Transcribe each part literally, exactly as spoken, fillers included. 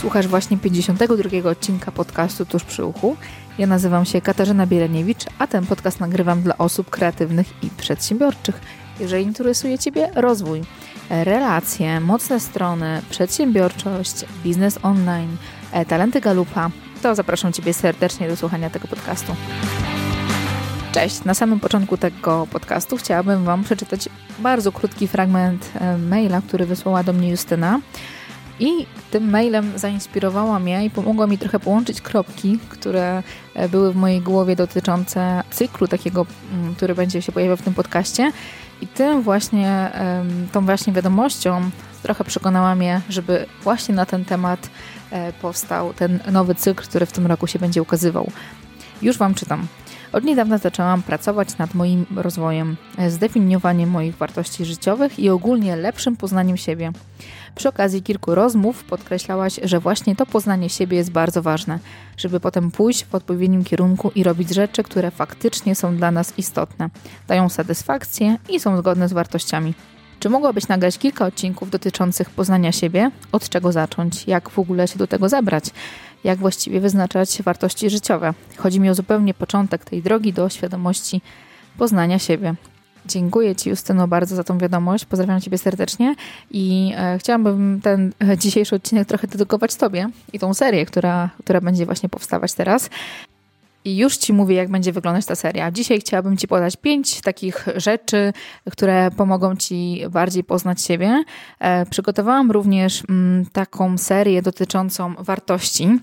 Słuchasz właśnie pięćdziesiątego drugiego odcinka podcastu Tuż przy uchu. Ja nazywam się Katarzyna Bieleniewicz, a ten podcast nagrywam dla osób kreatywnych i przedsiębiorczych. Jeżeli interesuje Ciebie rozwój, relacje, mocne strony, przedsiębiorczość, biznes online, talenty Gallupa, to zapraszam Ciebie serdecznie do słuchania tego podcastu. Cześć, na samym początku tego podcastu chciałabym Wam przeczytać bardzo krótki fragment maila, który wysłała do mnie Justyna. I tym mailem zainspirowała mnie i pomogła mi trochę połączyć kropki, które były w mojej głowie dotyczące cyklu takiego, który będzie się pojawiał w tym podcaście. I tym właśnie, tą właśnie wiadomością trochę przekonała mnie, żeby właśnie na ten temat powstał ten nowy cykl, który w tym roku się będzie ukazywał. Już Wam czytam. Od niedawna zaczęłam pracować nad moim rozwojem, zdefiniowaniem moich wartości życiowych i ogólnie lepszym poznaniem siebie. Przy okazji kilku rozmów podkreślałaś, że właśnie to poznanie siebie jest bardzo ważne, żeby potem pójść w odpowiednim kierunku i robić rzeczy, które faktycznie są dla nas istotne, dają satysfakcję i są zgodne z wartościami. Czy mogłabyś nagrać kilka odcinków dotyczących poznania siebie? Od czego zacząć? Jak w ogóle się do tego zabrać? Jak właściwie wyznaczać wartości życiowe? Chodzi mi o zupełnie początek tej drogi do świadomości poznania siebie. Dziękuję Ci, Justyno, bardzo za tą wiadomość. Pozdrawiam Ciebie serdecznie i e, chciałabym ten e, dzisiejszy odcinek trochę dedykować Tobie i tą serię, która, która będzie właśnie powstawać teraz. I już Ci mówię, jak będzie wyglądać ta seria. Dzisiaj chciałabym Ci podać pięć takich rzeczy, które pomogą Ci bardziej poznać siebie. E, przygotowałam również m, taką serię dotyczącą wartości.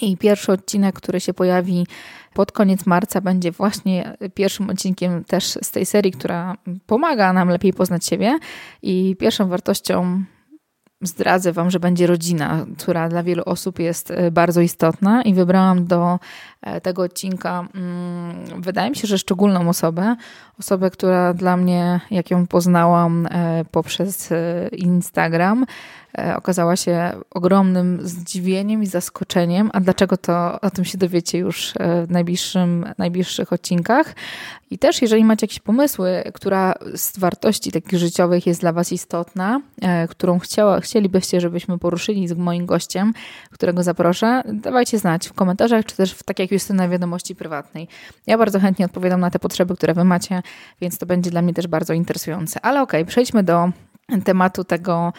I pierwszy odcinek, który się pojawi pod koniec marca, będzie właśnie pierwszym odcinkiem też z tej serii, która pomaga nam lepiej poznać siebie. I pierwszą wartością zdradzę Wam, że będzie rodzina, która dla wielu osób jest bardzo istotna i wybrałam do tego odcinka, wydaje mi się, że szczególną osobę, osobę, która dla mnie, jak ją poznałam poprzez Instagram, okazała się ogromnym zdziwieniem i zaskoczeniem, a dlaczego to, o tym się dowiecie już w najbliższym, najbliższych odcinkach. I też jeżeli macie jakieś pomysły, która z wartości takich życiowych jest dla Was istotna, którą chciała, chcielibyście, żebyśmy poruszyli z moim gościem, którego zaproszę, dawajcie znać w komentarzach, czy też w tak jak Justyna wiadomości prywatnej. Ja bardzo chętnie odpowiadam na te potrzeby, które Wy macie, więc to będzie dla mnie też bardzo interesujące. Ale okej, okay, przejdźmy do tematu tego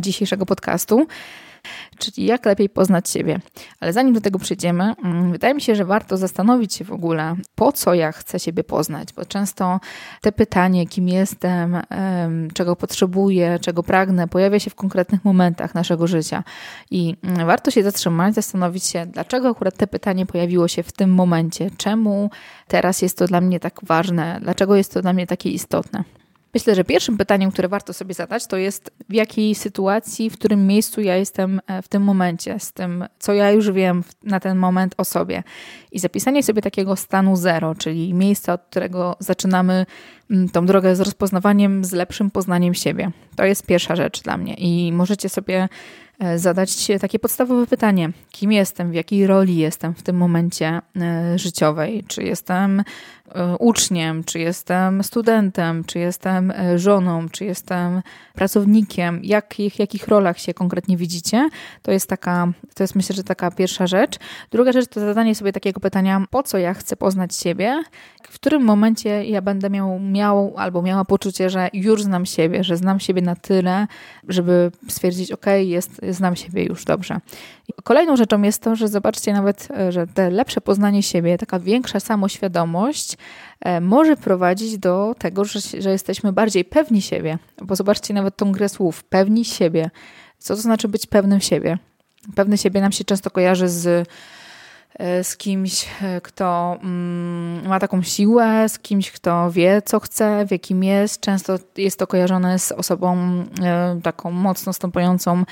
dzisiejszego podcastu, czyli jak lepiej poznać siebie. Ale zanim do tego przyjdziemy, wydaje mi się, że warto zastanowić się w ogóle, po co ja chcę siebie poznać, bo często te pytanie, kim jestem, czego potrzebuję, czego pragnę, pojawia się w konkretnych momentach naszego życia i warto się zatrzymać, zastanowić się, dlaczego akurat to pytanie pojawiło się w tym momencie, czemu teraz jest to dla mnie tak ważne, dlaczego jest to dla mnie takie istotne. Myślę, że pierwszym pytaniem, które warto sobie zadać, to jest w jakiej sytuacji, w którym miejscu ja jestem w tym momencie, z tym, co ja już wiem na ten moment o sobie. I zapisanie sobie takiego stanu zero, czyli miejsca, od którego zaczynamy tą drogę z rozpoznawaniem, z lepszym poznaniem siebie. To jest pierwsza rzecz dla mnie i możecie sobie zadać takie podstawowe pytanie. Kim jestem? W jakiej roli jestem w tym momencie życiowej? Czy jestem uczniem? Czy jestem studentem? Czy jestem żoną? Czy jestem pracownikiem? Jakich, jakich rolach się konkretnie widzicie? To jest taka, to jest myślę, że taka pierwsza rzecz. Druga rzecz to zadanie sobie takiego pytania, po co ja chcę poznać siebie? W którym momencie ja będę miał, miał albo miała poczucie, że już znam siebie, że znam siebie na tyle, żeby stwierdzić, ok, jest znam siebie już dobrze. Kolejną rzeczą jest to, że zobaczcie nawet, że te lepsze poznanie siebie, taka większa samoświadomość może prowadzić do tego, że, że jesteśmy bardziej pewni siebie. Bo zobaczcie nawet tą grę słów, pewni siebie. Co to znaczy być pewnym siebie? Pewny siebie nam się często kojarzy z z kimś, kto ma taką siłę, z kimś, kto wie, co chce, w jakim jest. Często jest to kojarzone z osobą taką mocno stąpającą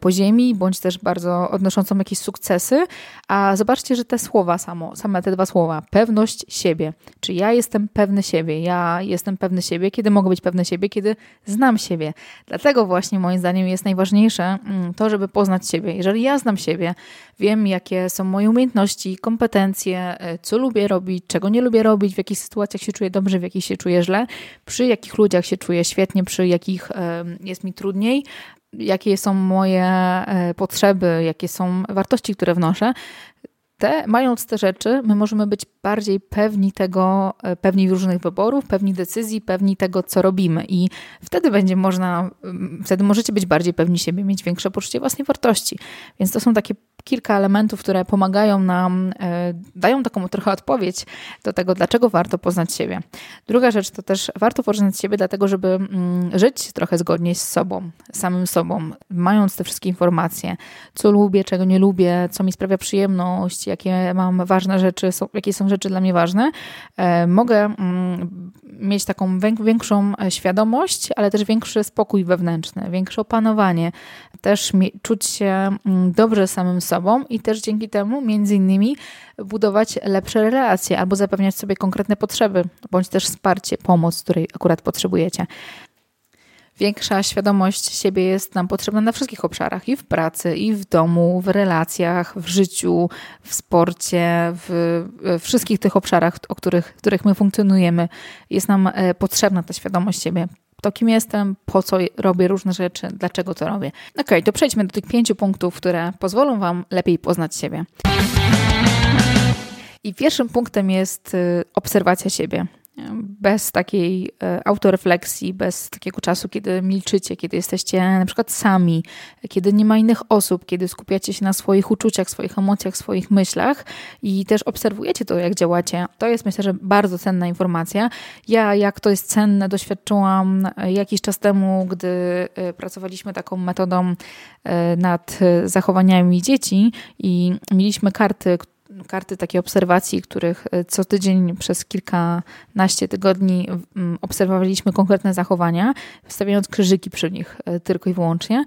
po ziemi, bądź też bardzo odnoszącą jakieś sukcesy. A zobaczcie, że te słowa samo, same te dwa słowa, pewność siebie. Czy ja jestem pewny siebie? Ja jestem pewny siebie, kiedy mogę być pewny siebie, kiedy znam siebie. Dlatego właśnie moim zdaniem jest najważniejsze to, żeby poznać siebie. Jeżeli ja znam siebie, wiem, jakie są moje umiejętności, umiejętności, kompetencje, co lubię robić, czego nie lubię robić, w jakich sytuacjach się czuję dobrze, w jakich się czuję źle, przy jakich ludziach się czuję świetnie, przy jakich jest mi trudniej, jakie są moje potrzeby, jakie są wartości, które wnoszę. Te, mając te rzeczy, my możemy być bardziej pewni tego, pewni różnych wyborów, pewni decyzji, pewni tego, co robimy. I wtedy będzie można, wtedy możecie być bardziej pewni siebie, mieć większe poczucie własnej wartości. Więc to są takie kilka elementów, które pomagają nam, dają taką trochę odpowiedź do tego, dlaczego warto poznać siebie. Druga rzecz to też warto poznać siebie dlatego, żeby żyć trochę zgodnie z sobą, samym sobą, mając te wszystkie informacje, co lubię, czego nie lubię, co mi sprawia przyjemność, jakie mam ważne rzeczy, są, jakie są rzeczy dla mnie ważne. Mogę mieć taką większą świadomość, ale też większy spokój wewnętrzny, większe opanowanie, też czuć się dobrze samym sobą. I też dzięki temu między innymi budować lepsze relacje albo zapewniać sobie konkretne potrzeby, bądź też wsparcie, pomoc, której akurat potrzebujecie. Większa świadomość siebie jest nam potrzebna na wszystkich obszarach, i w pracy, i w domu, w relacjach, w życiu, w sporcie, w wszystkich tych obszarach, o których, w których my funkcjonujemy. Jest nam potrzebna ta świadomość siebie. To kim jestem, po co robię różne rzeczy, dlaczego to robię. Okej, okay, to przejdźmy do tych pięciu punktów, które pozwolą Wam lepiej poznać siebie. I pierwszym punktem jest obserwacja siebie. Bez takiej autorefleksji, bez takiego czasu, kiedy milczycie, kiedy jesteście na przykład sami, kiedy nie ma innych osób, kiedy skupiacie się na swoich uczuciach, swoich emocjach, swoich myślach i też obserwujecie to, jak działacie. To jest, myślę, że bardzo cenna informacja. Ja, jak to jest cenne, doświadczyłam jakiś czas temu, gdy pracowaliśmy taką metodą nad zachowaniami dzieci i mieliśmy karty, karty takiej obserwacji, których co tydzień przez kilkanaście tygodni obserwowaliśmy konkretne zachowania, stawiając krzyżyki przy nich tylko i wyłącznie.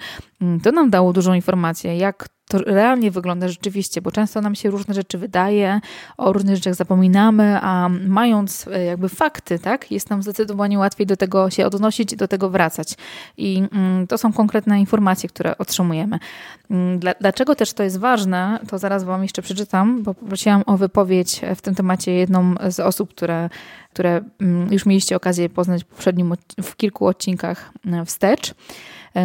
To nam dało dużą informację, jak to realnie wygląda rzeczywiście, bo często nam się różne rzeczy wydaje, o różnych rzeczach zapominamy, a mając jakby fakty, tak, jest nam zdecydowanie łatwiej do tego się odnosić, do tego wracać. I to są konkretne informacje, które otrzymujemy. Dlaczego też to jest ważne, to zaraz Wam jeszcze przeczytam, bo poprosiłam o wypowiedź w tym temacie jedną z osób, które, które już mieliście okazję poznać w, poprzednim, w kilku odcinkach wstecz.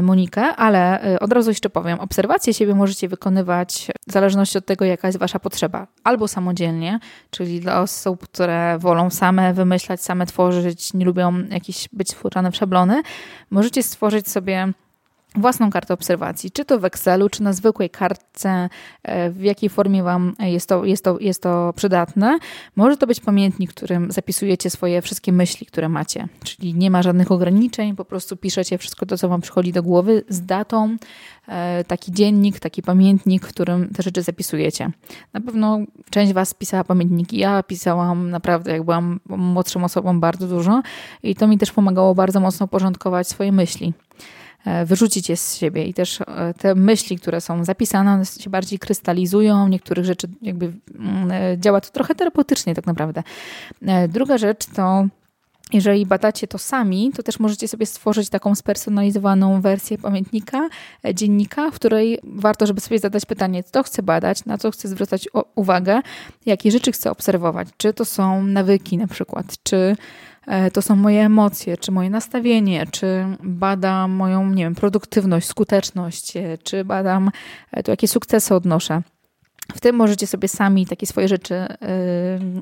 Monikę, ale od razu jeszcze powiem, obserwacje siebie możecie wykonywać w zależności od tego, jaka jest Wasza potrzeba. Albo samodzielnie, czyli dla osób, które wolą same wymyślać, same tworzyć, nie lubią jakieś być wtłoczone w szablony, możecie stworzyć sobie własną kartę obserwacji, czy to w Excelu, czy na zwykłej kartce, w jakiej formie Wam jest to, jest to, jest to przydatne. Może to być pamiętnik, w którym zapisujecie swoje wszystkie myśli, które macie, czyli nie ma żadnych ograniczeń, po prostu piszecie wszystko to, co Wam przychodzi do głowy z datą, taki dziennik, taki pamiętnik, w którym te rzeczy zapisujecie. Na pewno część Was pisała pamiętniki, ja pisałam naprawdę, jak byłam młodszą osobą, bardzo dużo i to mi też pomagało bardzo mocno porządkować swoje myśli. Wyrzucić je z siebie i też te myśli, które są zapisane, one się bardziej krystalizują, niektórych rzeczy jakby działa to trochę terapeutycznie tak naprawdę. Druga rzecz to, jeżeli badacie to sami, to też możecie sobie stworzyć taką spersonalizowaną wersję pamiętnika, dziennika, w której warto, żeby sobie zadać pytanie, co chcę badać, na co chcę zwracać uwagę, jakie rzeczy chcę obserwować, czy to są nawyki na przykład, czy to są moje emocje, czy moje nastawienie, czy badam moją, nie wiem, produktywność, skuteczność, czy badam to, jakie sukcesy odnoszę. W tym możecie sobie sami takie swoje rzeczy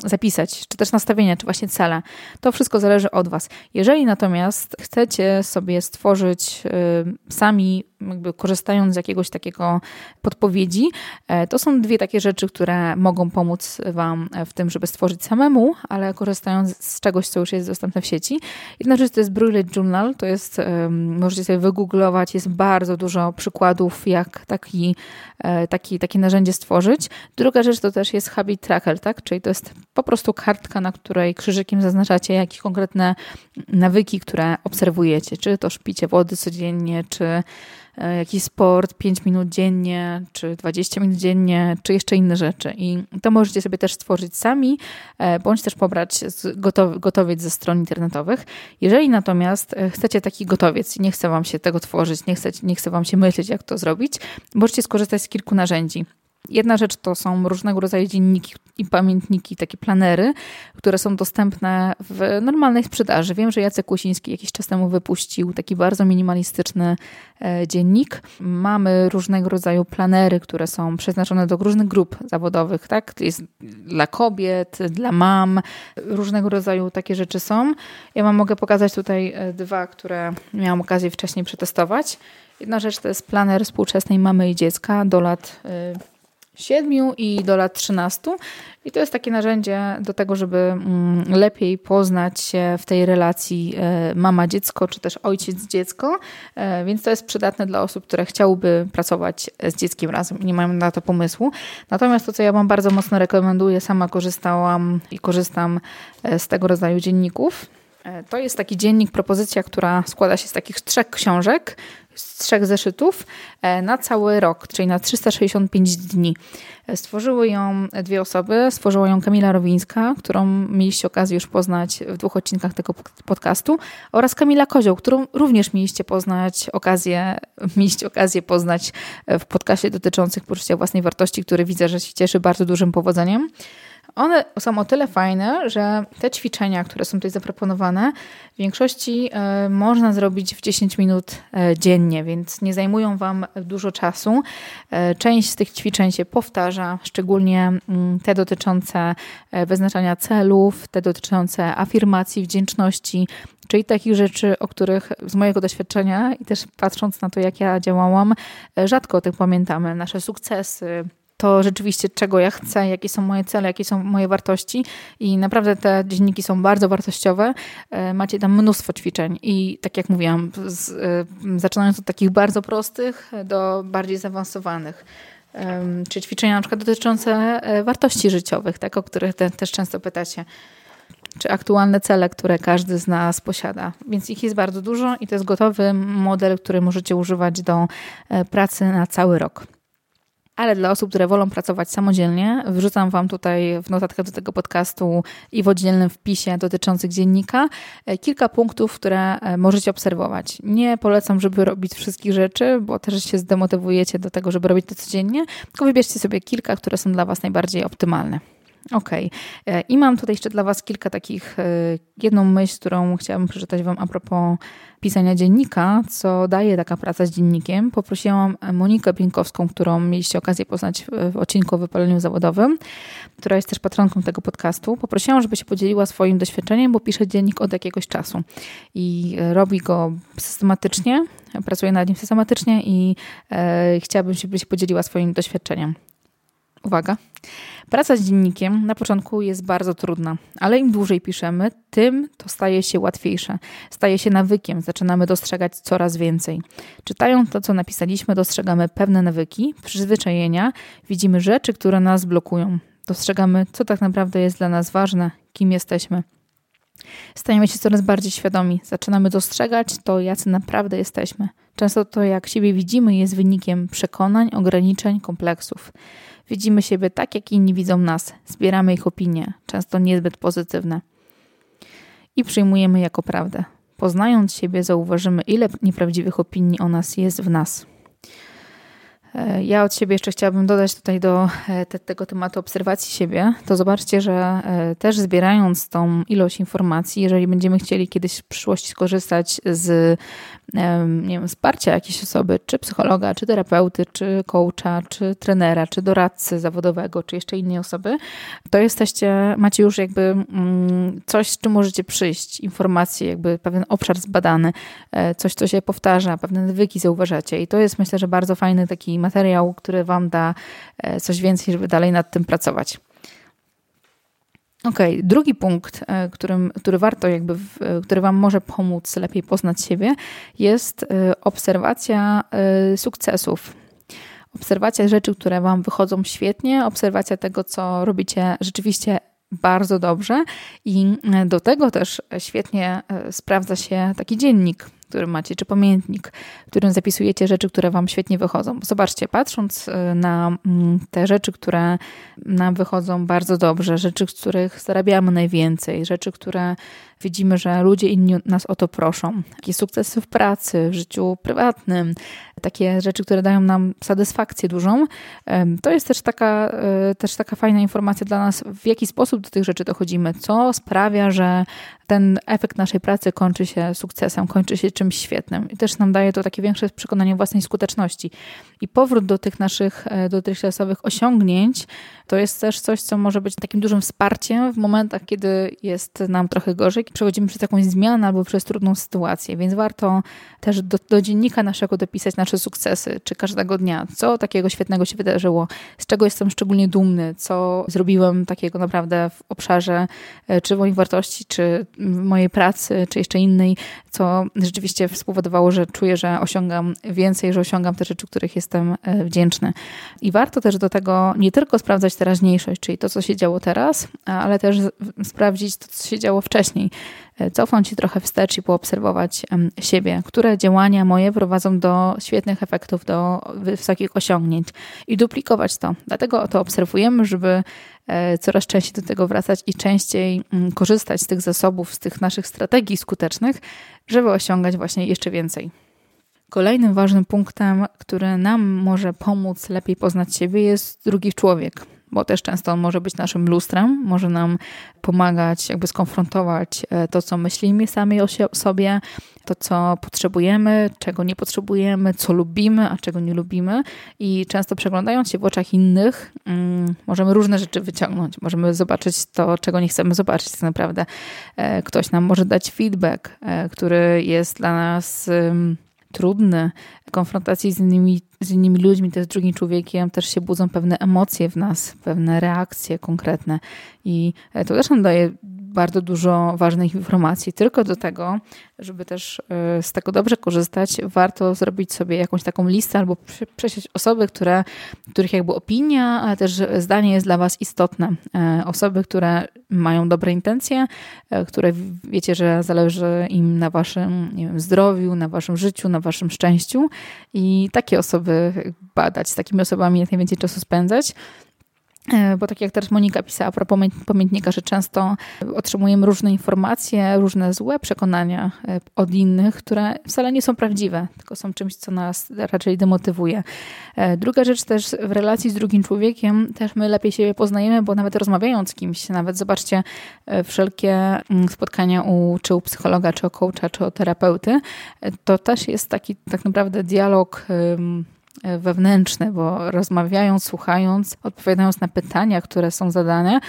yy, zapisać, czy też nastawienia, czy właśnie cele. To wszystko zależy od Was. Jeżeli natomiast chcecie sobie stworzyć yy, sami, jakby korzystając z jakiegoś takiego podpowiedzi, yy, to są dwie takie rzeczy, które mogą pomóc Wam w tym, żeby stworzyć samemu, ale korzystając z czegoś, co już jest dostępne w sieci. Jedna rzecz to jest Bullet Journal, to jest, yy, możecie sobie wygooglować, jest bardzo dużo przykładów, jak taki, yy, taki, takie narzędzie stworzyć. Druga rzecz to też jest habit tracker, tak? Czyli to jest po prostu kartka, na której krzyżykiem zaznaczacie jakieś konkretne nawyki, które obserwujecie, czy to picie wody codziennie, czy jakiś sport pięć minut dziennie, czy dwadzieścia minut dziennie, czy jeszcze inne rzeczy. I to możecie sobie też stworzyć sami, bądź też pobrać gotow- gotowiec ze stron internetowych. Jeżeli natomiast chcecie taki gotowiec i nie chce Wam się tego tworzyć, nie chce, nie chce Wam się myśleć, jak to zrobić, możecie skorzystać z kilku narzędzi. Jedna rzecz to są różnego rodzaju dzienniki i pamiętniki, takie planery, które są dostępne w normalnej sprzedaży. Wiem, że Jacek Łosiński jakiś czas temu wypuścił taki bardzo minimalistyczny dziennik. Mamy różnego rodzaju planery, które są przeznaczone do różnych grup zawodowych, tak? Jest dla kobiet, dla mam, różnego rodzaju takie rzeczy są. Ja wam mogę pokazać tutaj dwa, które miałam okazję wcześniej przetestować. Jedna rzecz to jest planer współczesnej mamy i dziecka do lat siedmiu i do lat trzynastu. I to jest takie narzędzie do tego, żeby lepiej poznać się w tej relacji mama-dziecko czy też ojciec-dziecko. Więc to jest przydatne dla osób, które chciałyby pracować z dzieckiem razem i nie mają na to pomysłu. Natomiast to, co ja wam bardzo mocno rekomenduję, sama korzystałam i korzystam z tego rodzaju dzienników. To jest taki dziennik, propozycja, która składa się z takich trzech książek, z trzech zeszytów na cały rok, czyli na trzysta sześćdziesiąt pięć dni. Stworzyły ją dwie osoby. Stworzyła ją Kamila Rowińska, którą mieliście okazję już poznać w dwóch odcinkach tego podcastu, oraz Kamila Kozioł, którą również mieliście poznać okazję, mieliście okazję poznać w podcaście dotyczących poczucia własnej wartości, który widzę, że się cieszy bardzo dużym powodzeniem. One są o tyle fajne, że te ćwiczenia, które są tutaj zaproponowane, w większości można zrobić w dziesięć minut dziennie, więc nie zajmują wam dużo czasu. Część z tych ćwiczeń się powtarza, szczególnie te dotyczące wyznaczania celów, te dotyczące afirmacji, wdzięczności, czyli takich rzeczy, o których z mojego doświadczenia i też patrząc na to, jak ja działałam, rzadko o tych pamiętamy. Nasze sukcesy, to rzeczywiście czego ja chcę, jakie są moje cele, jakie są moje wartości i naprawdę te dzienniki są bardzo wartościowe. Macie tam mnóstwo ćwiczeń i tak jak mówiłam, z, zaczynając od takich bardzo prostych do bardziej zaawansowanych. Czy ćwiczenia na przykład dotyczące wartości życiowych, tak, o których te, też często pytacie. Czy aktualne cele, które każdy z nas posiada. Więc ich jest bardzo dużo i to jest gotowy model, który możecie używać do pracy na cały rok. Ale dla osób, które wolą pracować samodzielnie, wrzucam wam tutaj w notatkach do tego podcastu i w oddzielnym wpisie dotyczących dziennika kilka punktów, które możecie obserwować. Nie polecam, żeby robić wszystkich rzeczy, bo też się zdemotywujecie do tego, żeby robić to codziennie, tylko wybierzcie sobie kilka, które są dla was najbardziej optymalne. Okej. Okay. I mam tutaj jeszcze dla was kilka takich, jedną myśl, którą chciałabym przeczytać wam a propos pisania dziennika, co daje taka praca z dziennikiem. Poprosiłam Monikę Pieńkowską, którą mieliście okazję poznać w odcinku o wypaleniu zawodowym, która jest też patronką tego podcastu. Poprosiłam, żeby się podzieliła swoim doświadczeniem, bo pisze dziennik od jakiegoś czasu i robi go systematycznie, pracuje nad nim systematycznie i e, chciałabym, żeby się podzieliła swoim doświadczeniem. Uwaga. Praca z dziennikiem na początku jest bardzo trudna, ale im dłużej piszemy, tym to staje się łatwiejsze. Staje się nawykiem, zaczynamy dostrzegać coraz więcej. Czytając to, co napisaliśmy, dostrzegamy pewne nawyki, przyzwyczajenia, widzimy rzeczy, które nas blokują. Dostrzegamy, co tak naprawdę jest dla nas ważne, kim jesteśmy. Stajemy się coraz bardziej świadomi. Zaczynamy dostrzegać to, jacy naprawdę jesteśmy. Często to, jak siebie widzimy, jest wynikiem przekonań, ograniczeń, kompleksów. Widzimy siebie tak, jak inni widzą nas. Zbieramy ich opinie, często niezbyt pozytywne. I przyjmujemy jako prawdę. Poznając siebie, zauważymy, ile nieprawdziwych opinii o nas jest w nas. Ja od siebie jeszcze chciałabym dodać tutaj do te, tego tematu obserwacji siebie, to zobaczcie, że też zbierając tą ilość informacji, jeżeli będziemy chcieli kiedyś w przyszłości skorzystać z, nie wiem, wsparcia jakiejś osoby, czy psychologa, czy terapeuty, czy coacha, czy trenera, czy doradcy zawodowego, czy jeszcze innej osoby, to jesteście, macie już jakby coś, z czym możecie przyjść, informacje, jakby pewien obszar zbadany, coś, co się powtarza, pewne nawyki zauważacie i to jest, myślę, że bardzo fajny taki materiał, który wam da coś więcej, żeby dalej nad tym pracować. Okej, okay. Drugi punkt, którym, który warto jakby, w, który wam może pomóc lepiej poznać siebie, jest obserwacja sukcesów. Obserwacja rzeczy, które wam wychodzą świetnie, obserwacja tego, co robicie rzeczywiście bardzo dobrze i do tego też świetnie sprawdza się taki dziennik, który macie, czy pamiętnik, w którym zapisujecie rzeczy, które wam świetnie wychodzą. Zobaczcie, patrząc na te rzeczy, które nam wychodzą bardzo dobrze, rzeczy, z których zarabiamy najwięcej, rzeczy, które widzimy, że ludzie inni nas o to proszą. Takie sukcesy w pracy, w życiu prywatnym, takie rzeczy, które dają nam satysfakcję dużą. To jest też taka, też taka fajna informacja dla nas, w jaki sposób do tych rzeczy dochodzimy, co sprawia, że ten efekt naszej pracy kończy się sukcesem, kończy się czymś świetnym. I też nam daje to takie większe przekonanie własnej skuteczności. I powrót do tych naszych dotychczasowych osiągnięć to jest też coś, co może być takim dużym wsparciem w momentach, kiedy jest nam trochę gorzej, przechodzimy przez jakąś zmianę albo przez trudną sytuację, więc warto też do, do dziennika naszego dopisać nasze sukcesy, czy każdego dnia, co takiego świetnego się wydarzyło, z czego jestem szczególnie dumny, co zrobiłem takiego naprawdę w obszarze czy moich wartości, czy mojej pracy, czy jeszcze innej, co rzeczywiście spowodowało, że czuję, że osiągam więcej, że osiągam te rzeczy, których jestem wdzięczny. I warto też do tego nie tylko sprawdzać teraźniejszość, czyli to, co się działo teraz, ale też sprawdzić to, co się działo wcześniej. Cofnąć się trochę wstecz i poobserwować siebie, które działania moje prowadzą do świetnych efektów, do wysokich osiągnięć i duplikować to. Dlatego to obserwujemy, żeby coraz częściej do tego wracać i częściej korzystać z tych zasobów, z tych naszych strategii skutecznych, żeby osiągać właśnie jeszcze więcej. Kolejnym ważnym punktem, który nam może pomóc lepiej poznać siebie, jest drugi człowiek, bo też często on może być naszym lustrem, może nam pomagać jakby skonfrontować to, co myślimy sami o sobie, to, co potrzebujemy, czego nie potrzebujemy, co lubimy, a czego nie lubimy. I często przeglądając się w oczach innych, um, możemy różne rzeczy wyciągnąć. Możemy zobaczyć to, czego nie chcemy zobaczyć tak naprawdę. E, ktoś nam może dać feedback, e, który jest dla nas um, trudny. W konfrontacji z innymi, z innymi ludźmi, też z drugim człowiekiem, też się budzą pewne emocje w nas, pewne reakcje konkretne. I to też nam daje bardzo dużo ważnych informacji. Tylko do tego, żeby też z tego dobrze korzystać, warto zrobić sobie jakąś taką listę albo przesiać osoby, które, których jakby opinia, ale też zdanie jest dla was istotne. Osoby, które mają dobre intencje, które wiecie, że zależy im na waszym, nie wiem, zdrowiu, na waszym życiu, na waszym szczęściu i takie osoby badać, z takimi osobami jak najwięcej czasu spędzać. Bo tak jak teraz Monika pisała a propos pamiętnika, że często otrzymujemy różne informacje, różne złe przekonania od innych, które wcale nie są prawdziwe, tylko są czymś, co nas raczej demotywuje. Druga rzecz też w relacji z drugim człowiekiem, też my lepiej siebie poznajemy, bo nawet rozmawiając z kimś, nawet zobaczcie wszelkie spotkania u, czy u psychologa, czy u coacha, czy u terapeuty, to też jest taki tak naprawdę dialog wewnętrzny, bo rozmawiając, słuchając, odpowiadając na pytania, które są zadane,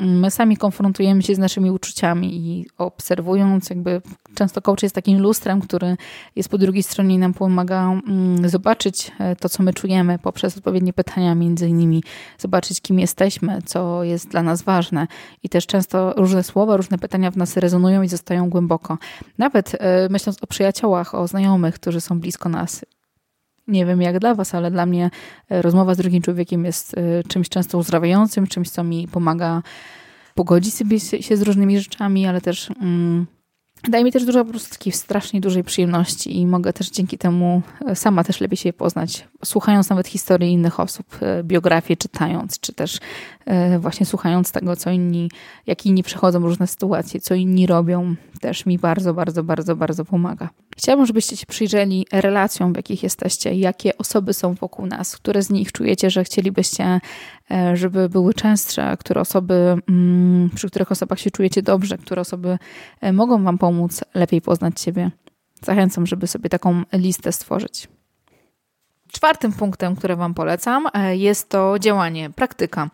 my sami konfrontujemy się z naszymi uczuciami i obserwując, jakby często coach jest takim lustrem, który jest po drugiej stronie i nam pomaga zobaczyć to, co my czujemy poprzez odpowiednie pytania, między innymi zobaczyć, kim jesteśmy, co jest dla nas ważne i też często różne słowa, różne pytania w nas rezonują i zostają głęboko. Nawet myśląc o przyjaciołach, o znajomych, którzy są blisko nas, nie wiem jak dla was, ale dla mnie rozmowa z drugim człowiekiem jest czymś często uzdrawiającym, czymś, co mi pomaga pogodzić sobie się z różnymi rzeczami, ale też mm, daje mi też dużo po prostu takiej strasznie dużej przyjemności i mogę też dzięki temu sama też lepiej się poznać, słuchając nawet historii innych osób, biografie czytając, czy też właśnie słuchając tego, co inni, jak inni przechodzą różne sytuacje, co inni robią, też mi bardzo, bardzo, bardzo, bardzo pomaga. Chciałabym, żebyście się przyjrzeli relacjom, w jakich jesteście, jakie osoby są wokół nas, które z nich czujecie, że chcielibyście, żeby były częstsze, które osoby, przy których osobach się czujecie dobrze, które osoby mogą wam pomóc lepiej poznać siebie. Zachęcam, żeby sobie taką listę stworzyć. Czwartym punktem, który wam polecam, jest to działanie, praktyka.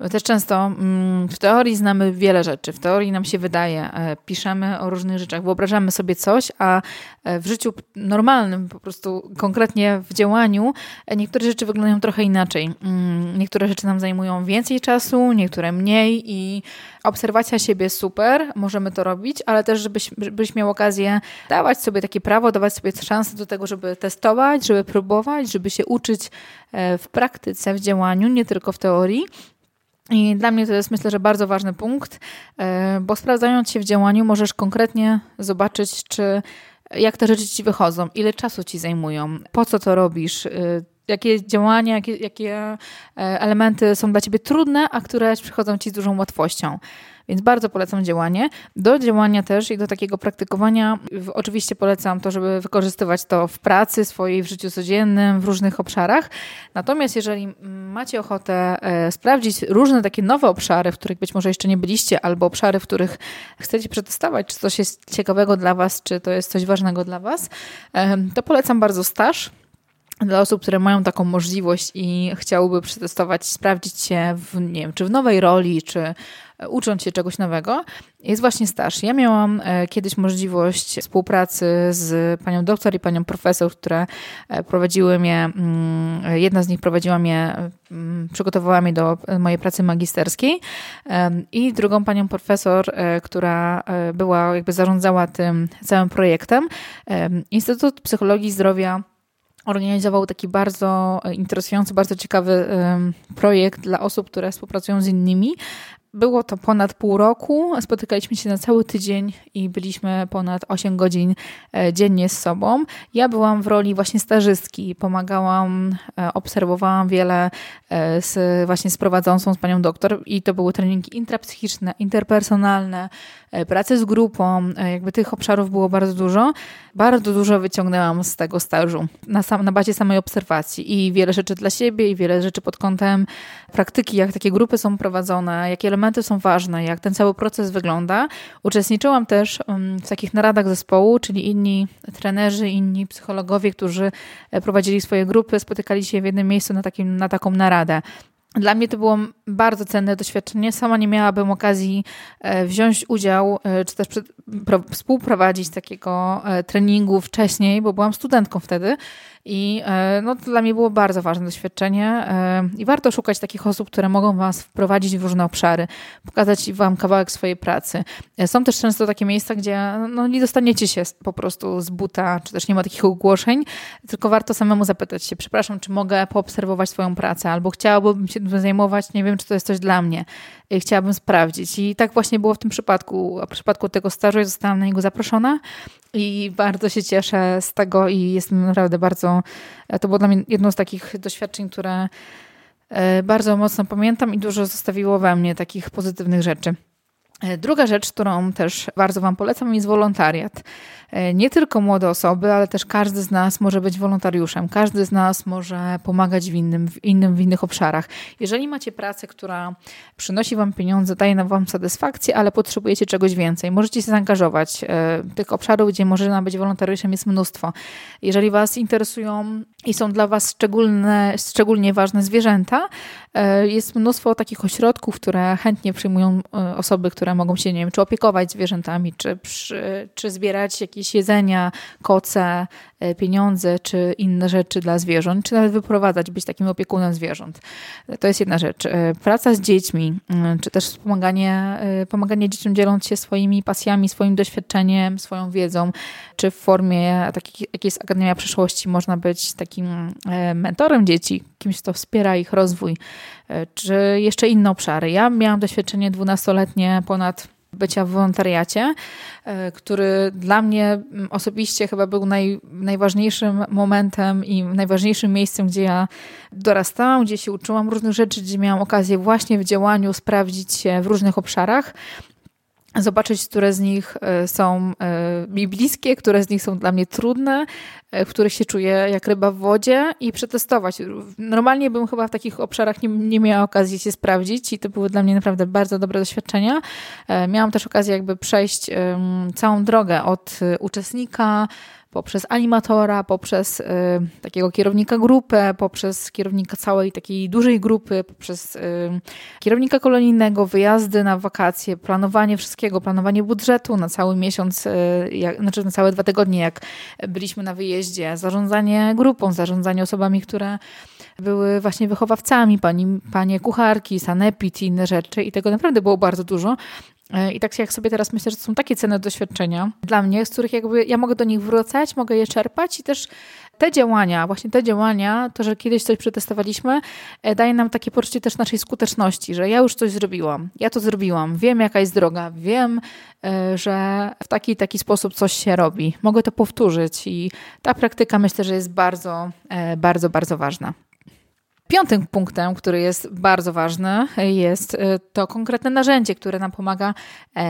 Bo też często w teorii znamy wiele rzeczy, w teorii nam się wydaje, piszemy o różnych rzeczach, wyobrażamy sobie coś, a w życiu normalnym, po prostu konkretnie w działaniu, niektóre rzeczy wyglądają trochę inaczej. Niektóre rzeczy nam zajmują więcej czasu, niektóre mniej i obserwacja siebie super, możemy to robić, ale też żebyś, żebyś miał okazję dawać sobie takie prawo, dawać sobie szansę do tego, żeby testować, żeby próbować, żeby się uczyć w praktyce, w działaniu, nie tylko w teorii. I dla mnie to jest, myślę, że bardzo ważny punkt, bo sprawdzając się w działaniu możesz konkretnie zobaczyć, czy jak te rzeczy ci wychodzą, ile czasu ci zajmują, po co to robisz, jakie działania, jakie, jakie elementy są dla ciebie trudne, a które przychodzą ci z dużą łatwością. Więc bardzo polecam działanie. Do działania też i do takiego praktykowania oczywiście polecam to, żeby wykorzystywać to w pracy swojej, w życiu codziennym, w różnych obszarach. Natomiast jeżeli macie ochotę sprawdzić różne takie nowe obszary, w których być może jeszcze nie byliście, albo obszary, w których chcecie przetestować, czy coś jest ciekawego dla was, czy to jest coś ważnego dla was, to polecam bardzo staż. Dla osób, które mają taką możliwość i chciałyby przetestować, sprawdzić się w, nie wiem, czy w nowej roli, czy ucząc się czegoś nowego, jest właśnie staż. Ja miałam kiedyś możliwość współpracy z panią doktor i panią profesor, które prowadziły mnie, jedna z nich prowadziła mnie, przygotowała mnie do mojej pracy magisterskiej i drugą panią profesor, która była, jakby zarządzała tym całym projektem. Instytut Psychologii Zdrowia organizował taki bardzo interesujący, bardzo ciekawy projekt dla osób, które współpracują z innymi. Było to ponad pół roku, spotykaliśmy się na cały tydzień i byliśmy ponad osiem godzin dziennie z sobą. Ja byłam w roli właśnie stażystki, pomagałam, obserwowałam wiele z, właśnie z prowadzącą, z panią doktor i to były treningi intrapsychiczne, interpersonalne, prace z grupą, jakby tych obszarów było bardzo dużo. Bardzo dużo wyciągnęłam z tego stażu na, sam, na bazie samej obserwacji i wiele rzeczy dla siebie i wiele rzeczy pod kątem praktyki, jak takie grupy są prowadzone, jakie elementy są ważne, jak ten cały proces wygląda. Uczestniczyłam też w takich naradach zespołu, czyli inni trenerzy, inni psychologowie, którzy prowadzili swoje grupy, spotykali się w jednym miejscu na, takim, na taką naradę. Dla mnie to było bardzo cenne doświadczenie. Sama nie miałabym okazji wziąć udział, czy też współprowadzić takiego treningu wcześniej, bo byłam studentką wtedy i no, to dla mnie było bardzo ważne doświadczenie i warto szukać takich osób, które mogą was wprowadzić w różne obszary, pokazać wam kawałek swojej pracy. Są też często takie miejsca, gdzie no, nie dostaniecie się po prostu z buta, czy też nie ma takich ogłoszeń, tylko warto samemu zapytać się, przepraszam, czy mogę poobserwować swoją pracę, albo chciałabym się tym zajmować, nie wiem, czy to jest coś dla mnie. Chciałabym sprawdzić. I tak właśnie było w tym przypadku. W przypadku tego stażu zostałam na niego zaproszona i bardzo się cieszę z tego i jestem naprawdę bardzo... To było dla mnie jedno z takich doświadczeń, które bardzo mocno pamiętam i dużo zostawiło we mnie takich pozytywnych rzeczy. Druga rzecz, którą też bardzo wam polecam, jest wolontariat. Nie tylko młode osoby, ale też każdy z nas może być wolontariuszem. Każdy z nas może pomagać w innym, w innym, w innych obszarach. Jeżeli macie pracę, która przynosi wam pieniądze, daje wam satysfakcję, ale potrzebujecie czegoś więcej, możecie się zaangażować. Tych obszarów, gdzie można być wolontariuszem, jest mnóstwo. Jeżeli was interesują i są dla was szczególne, szczególnie ważne zwierzęta, jest mnóstwo takich ośrodków, które chętnie przyjmują osoby, które mogą się, nie wiem, czy opiekować zwierzętami, czy, przy, czy zbierać jakieś jedzenia, koce, pieniądze, czy inne rzeczy dla zwierząt, czy nawet wyprowadzać, być takim opiekunem zwierząt. To jest jedna rzecz. Praca z dziećmi, czy też pomaganie, pomaganie dzieciom, dzieląc się swoimi pasjami, swoim doświadczeniem, swoją wiedzą, czy w formie takiej, jak jest Akademia Przyszłości, można być takim mentorem dzieci, kimś, kto wspiera ich rozwój, czy jeszcze inne obszary. Ja miałam doświadczenie dwunastoletnie ponad bycia w wolontariacie, który dla mnie osobiście chyba był naj, najważniejszym momentem i najważniejszym miejscem, gdzie ja dorastałam, gdzie się uczyłam różnych rzeczy, gdzie miałam okazję właśnie w działaniu sprawdzić się w różnych obszarach, zobaczyć, które z nich są mi bliskie, które z nich są dla mnie trudne, w których się czuję jak ryba w wodzie i przetestować. Normalnie bym chyba w takich obszarach nie, nie miała okazji się sprawdzić i to były dla mnie naprawdę bardzo dobre doświadczenia. Miałam też okazję jakby przejść całą drogę od uczestnika, poprzez animatora, poprzez y, takiego kierownika grupy, poprzez kierownika całej takiej dużej grupy, poprzez y, kierownika kolonijnego, wyjazdy na wakacje, planowanie wszystkiego, planowanie budżetu na cały miesiąc, y, jak, znaczy na całe dwa tygodnie, jak byliśmy na wyjeździe, zarządzanie grupą, zarządzanie osobami, które były właśnie wychowawcami, pani, panie kucharki, sanepid i inne rzeczy i tego naprawdę było bardzo dużo. I tak jak sobie teraz myślę, że to są takie cenne doświadczenia dla mnie, z których jakby ja mogę do nich wracać, mogę je czerpać i też te działania, właśnie te działania, to, że kiedyś coś przetestowaliśmy, daje nam takie poczucie też naszej skuteczności, że ja już coś zrobiłam, ja to zrobiłam, wiem jaka jest droga, wiem, że w taki taki sposób coś się robi, mogę to powtórzyć i ta praktyka myślę, że jest bardzo, bardzo, bardzo ważna. Piątym punktem, który jest bardzo ważny, jest to konkretne narzędzie, które nam pomaga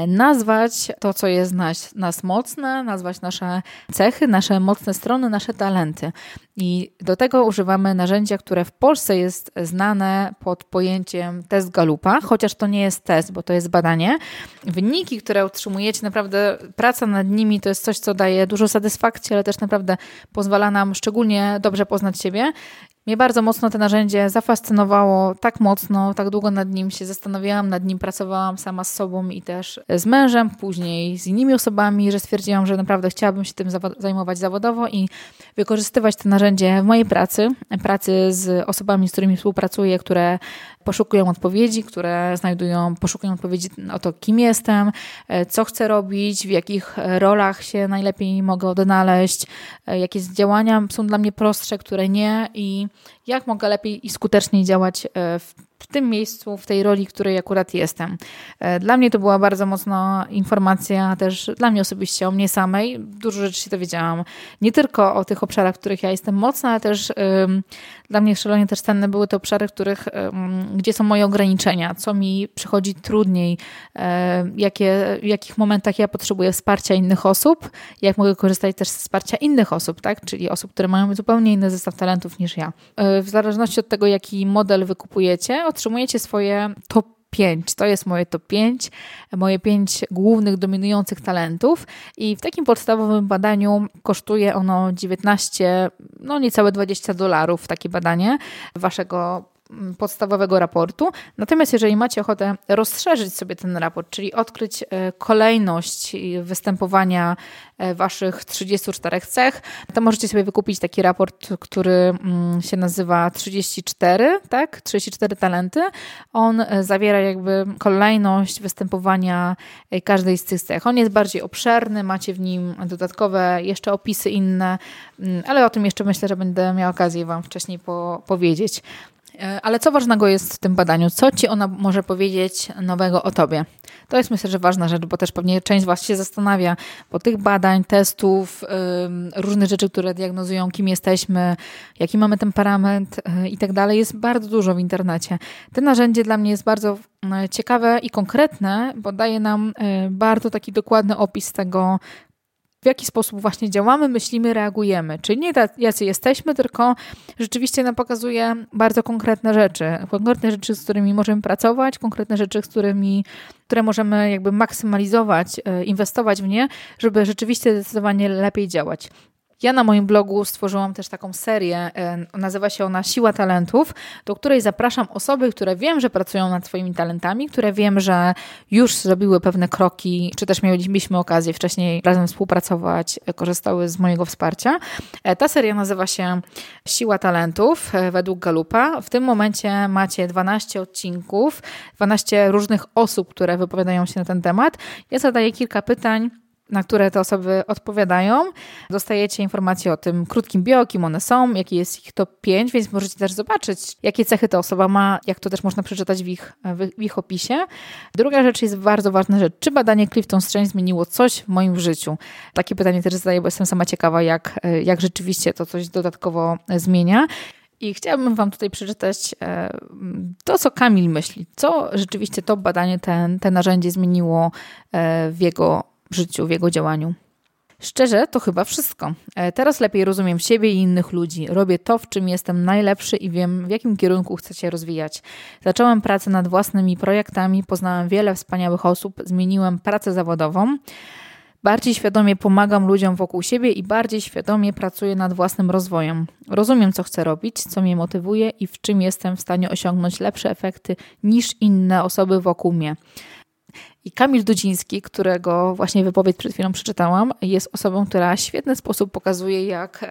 nazwać to, co jest nas, nas mocne, nazwać nasze cechy, nasze mocne strony, nasze talenty. I do tego używamy narzędzia, które w Polsce jest znane pod pojęciem test Gallupa, chociaż to nie jest test, bo to jest badanie. Wyniki, które otrzymujecie, naprawdę praca nad nimi to jest coś, co daje dużo satysfakcji, ale też naprawdę pozwala nam szczególnie dobrze poznać siebie. Mnie bardzo mocno to narzędzie zafascynowało, tak mocno, tak długo nad nim się zastanawiałam, nad nim pracowałam sama z sobą i też z mężem, później z innymi osobami, że stwierdziłam, że naprawdę chciałabym się tym zajmować zawodowo i wykorzystywać to narzędzie w mojej pracy, pracy z osobami, z którymi współpracuję, które poszukują odpowiedzi, które znajdują, poszukują odpowiedzi o to, kim jestem, co chcę robić, w jakich rolach się najlepiej mogę odnaleźć, jakie działania są dla mnie prostsze, które nie i jak mogę lepiej i skuteczniej działać w tym miejscu, w tej roli, w której akurat jestem. Dla mnie to była bardzo mocna informacja też dla mnie osobiście, o mnie samej. Dużo rzeczy się dowiedziałam. Nie tylko o tych obszarach, w których ja jestem mocna, ale też um, dla mnie szalenie też cenne były te obszary, w których, um, gdzie są moje ograniczenia, co mi przychodzi trudniej, um, jakie, w jakich momentach ja potrzebuję wsparcia innych osób, jak mogę korzystać też z wsparcia innych osób, tak? Czyli osób, które mają zupełnie inny zestaw talentów niż ja. W zależności od tego, jaki model wykupujecie, otrzymujecie swoje top pięć. To jest moje top pięć, moje pięć głównych dominujących talentów i w takim podstawowym badaniu kosztuje ono dziewiętnaście, no niecałe dwadzieścia dolarów takie badanie waszego podstawowego raportu. Natomiast jeżeli macie ochotę rozszerzyć sobie ten raport, czyli odkryć kolejność występowania waszych trzydziestu czterech cech, to możecie sobie wykupić taki raport, który się nazywa trzydzieści cztery, tak? trzydzieści cztery talenty. On zawiera jakby kolejność występowania każdej z tych cech. On jest bardziej obszerny, macie w nim dodatkowe jeszcze opisy inne, ale o tym jeszcze myślę, że będę miała okazję wam wcześniej po- powiedzieć. Ale co ważnego jest w tym badaniu? Co ci ona może powiedzieć nowego o tobie? To jest myślę, że ważna rzecz, bo też pewnie część z was się zastanawia po tych badań, testów, różnych rzeczy, które diagnozują, kim jesteśmy, jaki mamy temperament i tak dalej. Jest bardzo dużo w internecie. To narzędzie dla mnie jest bardzo ciekawe i konkretne, bo daje nam bardzo taki dokładny opis tego, w jaki sposób właśnie działamy, myślimy, reagujemy. Czyli nie jacy jesteśmy, tylko rzeczywiście nam pokazuje bardzo konkretne rzeczy. Konkretne rzeczy, z którymi możemy pracować, konkretne rzeczy, z którymi, które możemy jakby maksymalizować, inwestować w nie, żeby rzeczywiście zdecydowanie lepiej działać. Ja na moim blogu stworzyłam też taką serię, nazywa się ona Siła Talentów, do której zapraszam osoby, które wiem, że pracują nad swoimi talentami, które wiem, że już zrobiły pewne kroki, czy też mieliśmy okazję wcześniej razem współpracować, korzystały z mojego wsparcia. Ta seria nazywa się Siła Talentów według Gallupa. W tym momencie macie dwanaście odcinków, dwanaście różnych osób, które wypowiadają się na ten temat. Ja zadaję kilka pytań, na które te osoby odpowiadają. Dostajecie informacje o tym krótkim bio, kim one są, jaki jest ich top pięć, więc możecie też zobaczyć, jakie cechy ta osoba ma, jak to też można przeczytać w ich, w ich opisie. Druga rzecz jest bardzo ważna rzecz. Czy badanie Clifton Strengths zmieniło coś w moim życiu? Takie pytanie też zadaję, bo jestem sama ciekawa, jak, jak rzeczywiście to coś dodatkowo zmienia. I chciałabym wam tutaj przeczytać to, co Kamil myśli. Co rzeczywiście to badanie, ten, te narzędzie zmieniło w jego w życiu, w jego działaniu. Szczerze, to chyba wszystko. Teraz lepiej rozumiem siebie i innych ludzi. Robię to, w czym jestem najlepszy i wiem, w jakim kierunku chcę się rozwijać. Zacząłem pracę nad własnymi projektami, poznałem wiele wspaniałych osób, zmieniłem pracę zawodową. Bardziej świadomie pomagam ludziom wokół siebie i bardziej świadomie pracuję nad własnym rozwojem. Rozumiem, co chcę robić, co mnie motywuje i w czym jestem w stanie osiągnąć lepsze efekty niż inne osoby wokół mnie. I Kamil Dudziński, którego właśnie wypowiedź przed chwilą przeczytałam, jest osobą, która w świetny sposób pokazuje, jak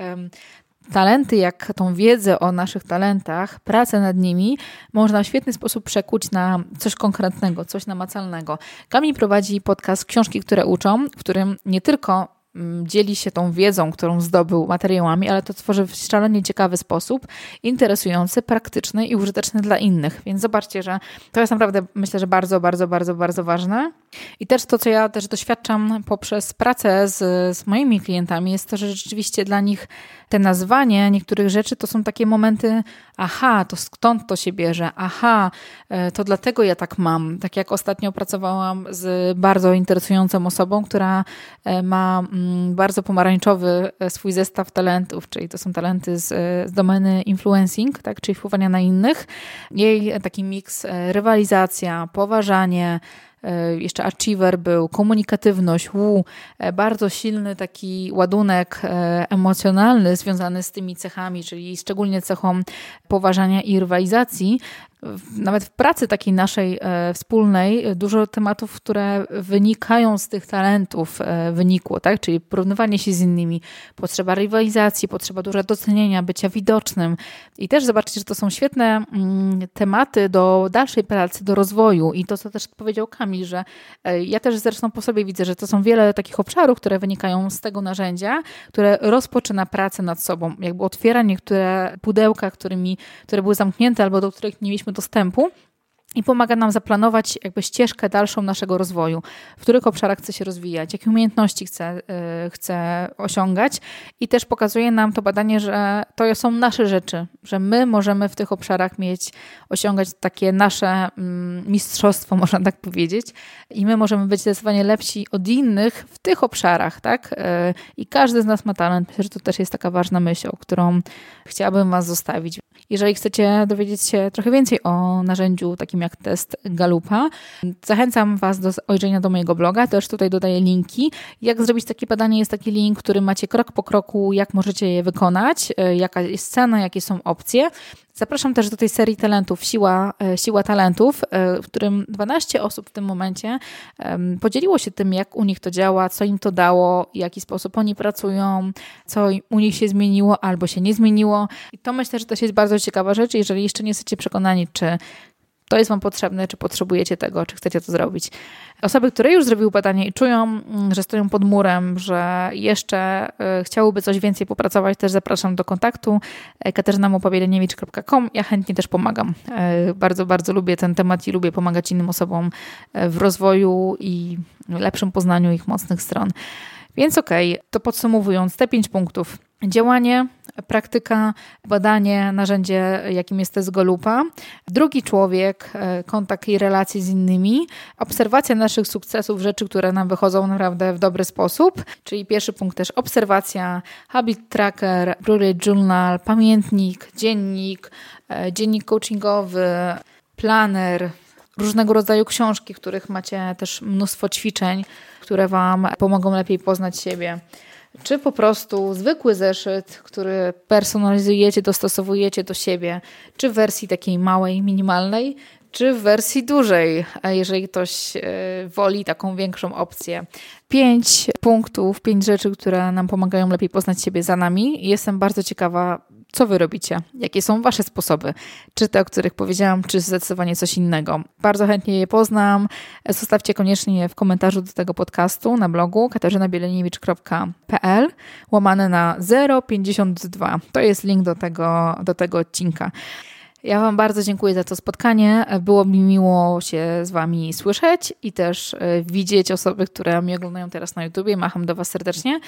talenty, jak tą wiedzę o naszych talentach, pracę nad nimi można w świetny sposób przekuć na coś konkretnego, coś namacalnego. Kamil prowadzi podcast Książki, które uczą, w którym nie tylko dzieli się tą wiedzą, którą zdobył, materiałami, ale to tworzy w szalenie ciekawy sposób, interesujący, praktyczny i użyteczny dla innych. Więc zobaczcie, że to jest naprawdę, myślę, że bardzo, bardzo, bardzo, bardzo ważne. I też to, co ja też doświadczam poprzez pracę z, z moimi klientami, jest to, że rzeczywiście dla nich te nazwanie niektórych rzeczy to są takie momenty, aha, to skąd to się bierze, aha, to dlatego ja tak mam. Tak jak ostatnio pracowałam z bardzo interesującą osobą, która ma bardzo pomarańczowy swój zestaw talentów, czyli to są talenty z, z domeny influencing, tak, czyli wpływania na innych. Jej taki miks rywalizacja, poważanie, jeszcze achiever był, komunikatywność, wu, bardzo silny taki ładunek emocjonalny związany z tymi cechami, czyli szczególnie cechą poważania i rywalizacji. Nawet w pracy takiej naszej wspólnej dużo tematów, które wynikają z tych talentów wynikło, tak? Czyli porównywanie się z innymi, potrzeba rywalizacji, potrzeba dużo docenienia, bycia widocznym i też zobaczcie, że to są świetne tematy do dalszej pracy, do rozwoju i to, co też powiedział Kamil, że ja też zresztą po sobie widzę, że to są wiele takich obszarów, które wynikają z tego narzędzia, które rozpoczyna pracę nad sobą, jakby otwiera niektóre pudełka, którymi, które były zamknięte albo do których nie mieliśmy dostępu i pomaga nam zaplanować jakby ścieżkę dalszą naszego rozwoju, w których obszarach chce się rozwijać, jakie umiejętności chce, yy, chce osiągać i też pokazuje nam to badanie, że to są nasze rzeczy, że my możemy w tych obszarach mieć, osiągać takie nasze yy, mistrzostwo, można tak powiedzieć i my możemy być zdecydowanie lepsi od innych w tych obszarach, tak? Yy, I każdy z nas ma talent. Myślę, że to też jest taka ważna myśl, o którą chciałabym was zostawić. Jeżeli chcecie dowiedzieć się trochę więcej o narzędziu takim jak test Gallupa, zachęcam was do zajrzenia do mojego bloga, też tutaj dodaję linki. Jak zrobić takie badanie, jest taki link, który macie krok po kroku, jak możecie je wykonać, jaka jest cena, jakie są opcje. Zapraszam też do tej serii talentów, Siła, Siła Talentów, w którym dwanaście osób w tym momencie podzieliło się tym, jak u nich to działa, co im to dało, w jaki sposób oni pracują, co u nich się zmieniło albo się nie zmieniło. I to myślę, że to jest bardzo ciekawa rzecz, jeżeli jeszcze nie jesteście przekonani, czy to jest wam potrzebne, czy potrzebujecie tego, czy chcecie to zrobić. Osoby, które już zrobiły badanie i czują, że stoją pod murem, że jeszcze chciałyby coś więcej popracować, też zapraszam do kontaktu katarzyna małpa bieleniewicz kropka com. Ja chętnie też pomagam. Bardzo, bardzo lubię ten temat i lubię pomagać innym osobom w rozwoju i lepszym poznaniu ich mocnych stron. Więc okej, okay, to podsumowując, te pięć punktów. Działanie, praktyka, badanie, narzędzie, jakim jest test Gallupa, drugi człowiek, kontakt i relacje z innymi, obserwacja naszych sukcesów, rzeczy, które nam wychodzą naprawdę w dobry sposób, czyli pierwszy punkt też obserwacja, habit tracker, Blue Ridge Journal, pamiętnik, dziennik, dziennik coachingowy, planer, różnego rodzaju książki, w których macie też mnóstwo ćwiczeń, które wam pomogą lepiej poznać siebie. Czy po prostu zwykły zeszyt, który personalizujecie, dostosowujecie do siebie, czy w wersji takiej małej, minimalnej, czy w wersji dużej, jeżeli ktoś woli taką większą opcję. Pięć punktów, pięć rzeczy, które nam pomagają lepiej poznać siebie za nami. Jestem bardzo ciekawa, co wy robicie, jakie są wasze sposoby, czy te, o których powiedziałam, czy zdecydowanie coś innego. Bardzo chętnie je poznam. Zostawcie koniecznie je w komentarzu do tego podcastu na blogu katarzyna bieleniewicz kropka pl łamane na zero pięćdziesiąt dwa. To jest link do tego, do tego odcinka. Ja wam bardzo dziękuję za to spotkanie. Było mi miło się z wami słyszeć i też widzieć osoby, które mnie oglądają teraz na YouTubie. Macham do was serdecznie.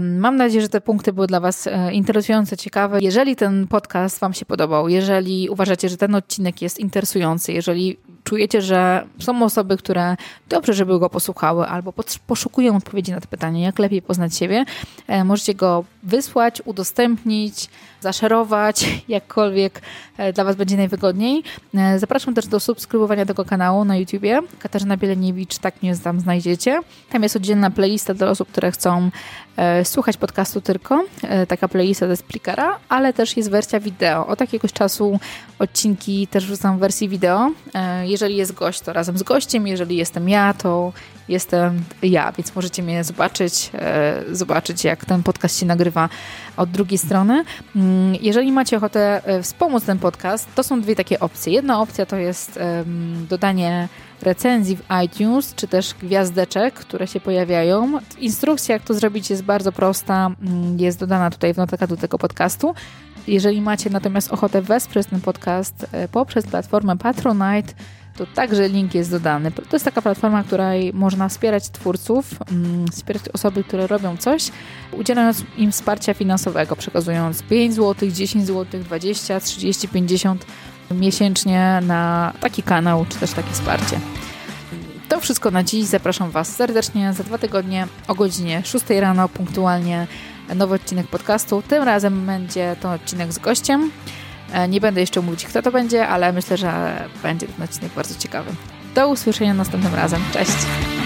Mam nadzieję, że te punkty były dla was interesujące, ciekawe. Jeżeli ten podcast wam się podobał, jeżeli uważacie, że ten odcinek jest interesujący, jeżeli czujecie, że są osoby, które dobrze, żeby go posłuchały albo poszukują odpowiedzi na to pytanie, jak lepiej poznać siebie, możecie go wysłać, udostępnić, zaszerować, jakkolwiek dla was będzie najwygodniej. Zapraszam też do subskrybowania tego kanału na YouTubie. Katarzyna Bieleniewicz, tak mnie tam znajdziecie. Tam jest oddzielna playlista dla osób, które chcą e, słuchać podcastu tylko. E, taka playlista ze Splickera, ale też jest wersja wideo. Od jakiegoś czasu odcinki też wrzucam w wersji wideo. E, jeżeli jest gość, to razem z gościem. Jeżeli jestem ja, to jestem ja, więc możecie mnie zobaczyć, e, zobaczyć jak ten podcast się nagrywa od drugiej strony. Jeżeli macie ochotę wspomóc ten podcast, to są dwie takie opcje. Jedna opcja to jest um, dodanie recenzji w iTunes, czy też gwiazdeczek, które się pojawiają. Instrukcja, jak to zrobić, jest bardzo prosta, jest dodana tutaj w notatkach do tego podcastu. Jeżeli macie natomiast ochotę wesprzeć ten podcast poprzez platformę Patronite, to także link jest dodany. To jest taka platforma, której można wspierać twórców, wspierać osoby, które robią coś, udzielając im wsparcia finansowego, przekazując pięć złotych, dziesięć złotych, dwadzieścia, trzydzieści, pięćdziesiąt miesięcznie na taki kanał, czy też takie wsparcie. To wszystko na dziś. Zapraszam Was serdecznie za dwa tygodnie o godzinie szóstej rano punktualnie nowy odcinek podcastu. Tym razem będzie to odcinek z gościem. Nie będę jeszcze mówić, kto to będzie, ale myślę, że będzie ten odcinek bardzo ciekawy. Do usłyszenia następnym razem. Cześć!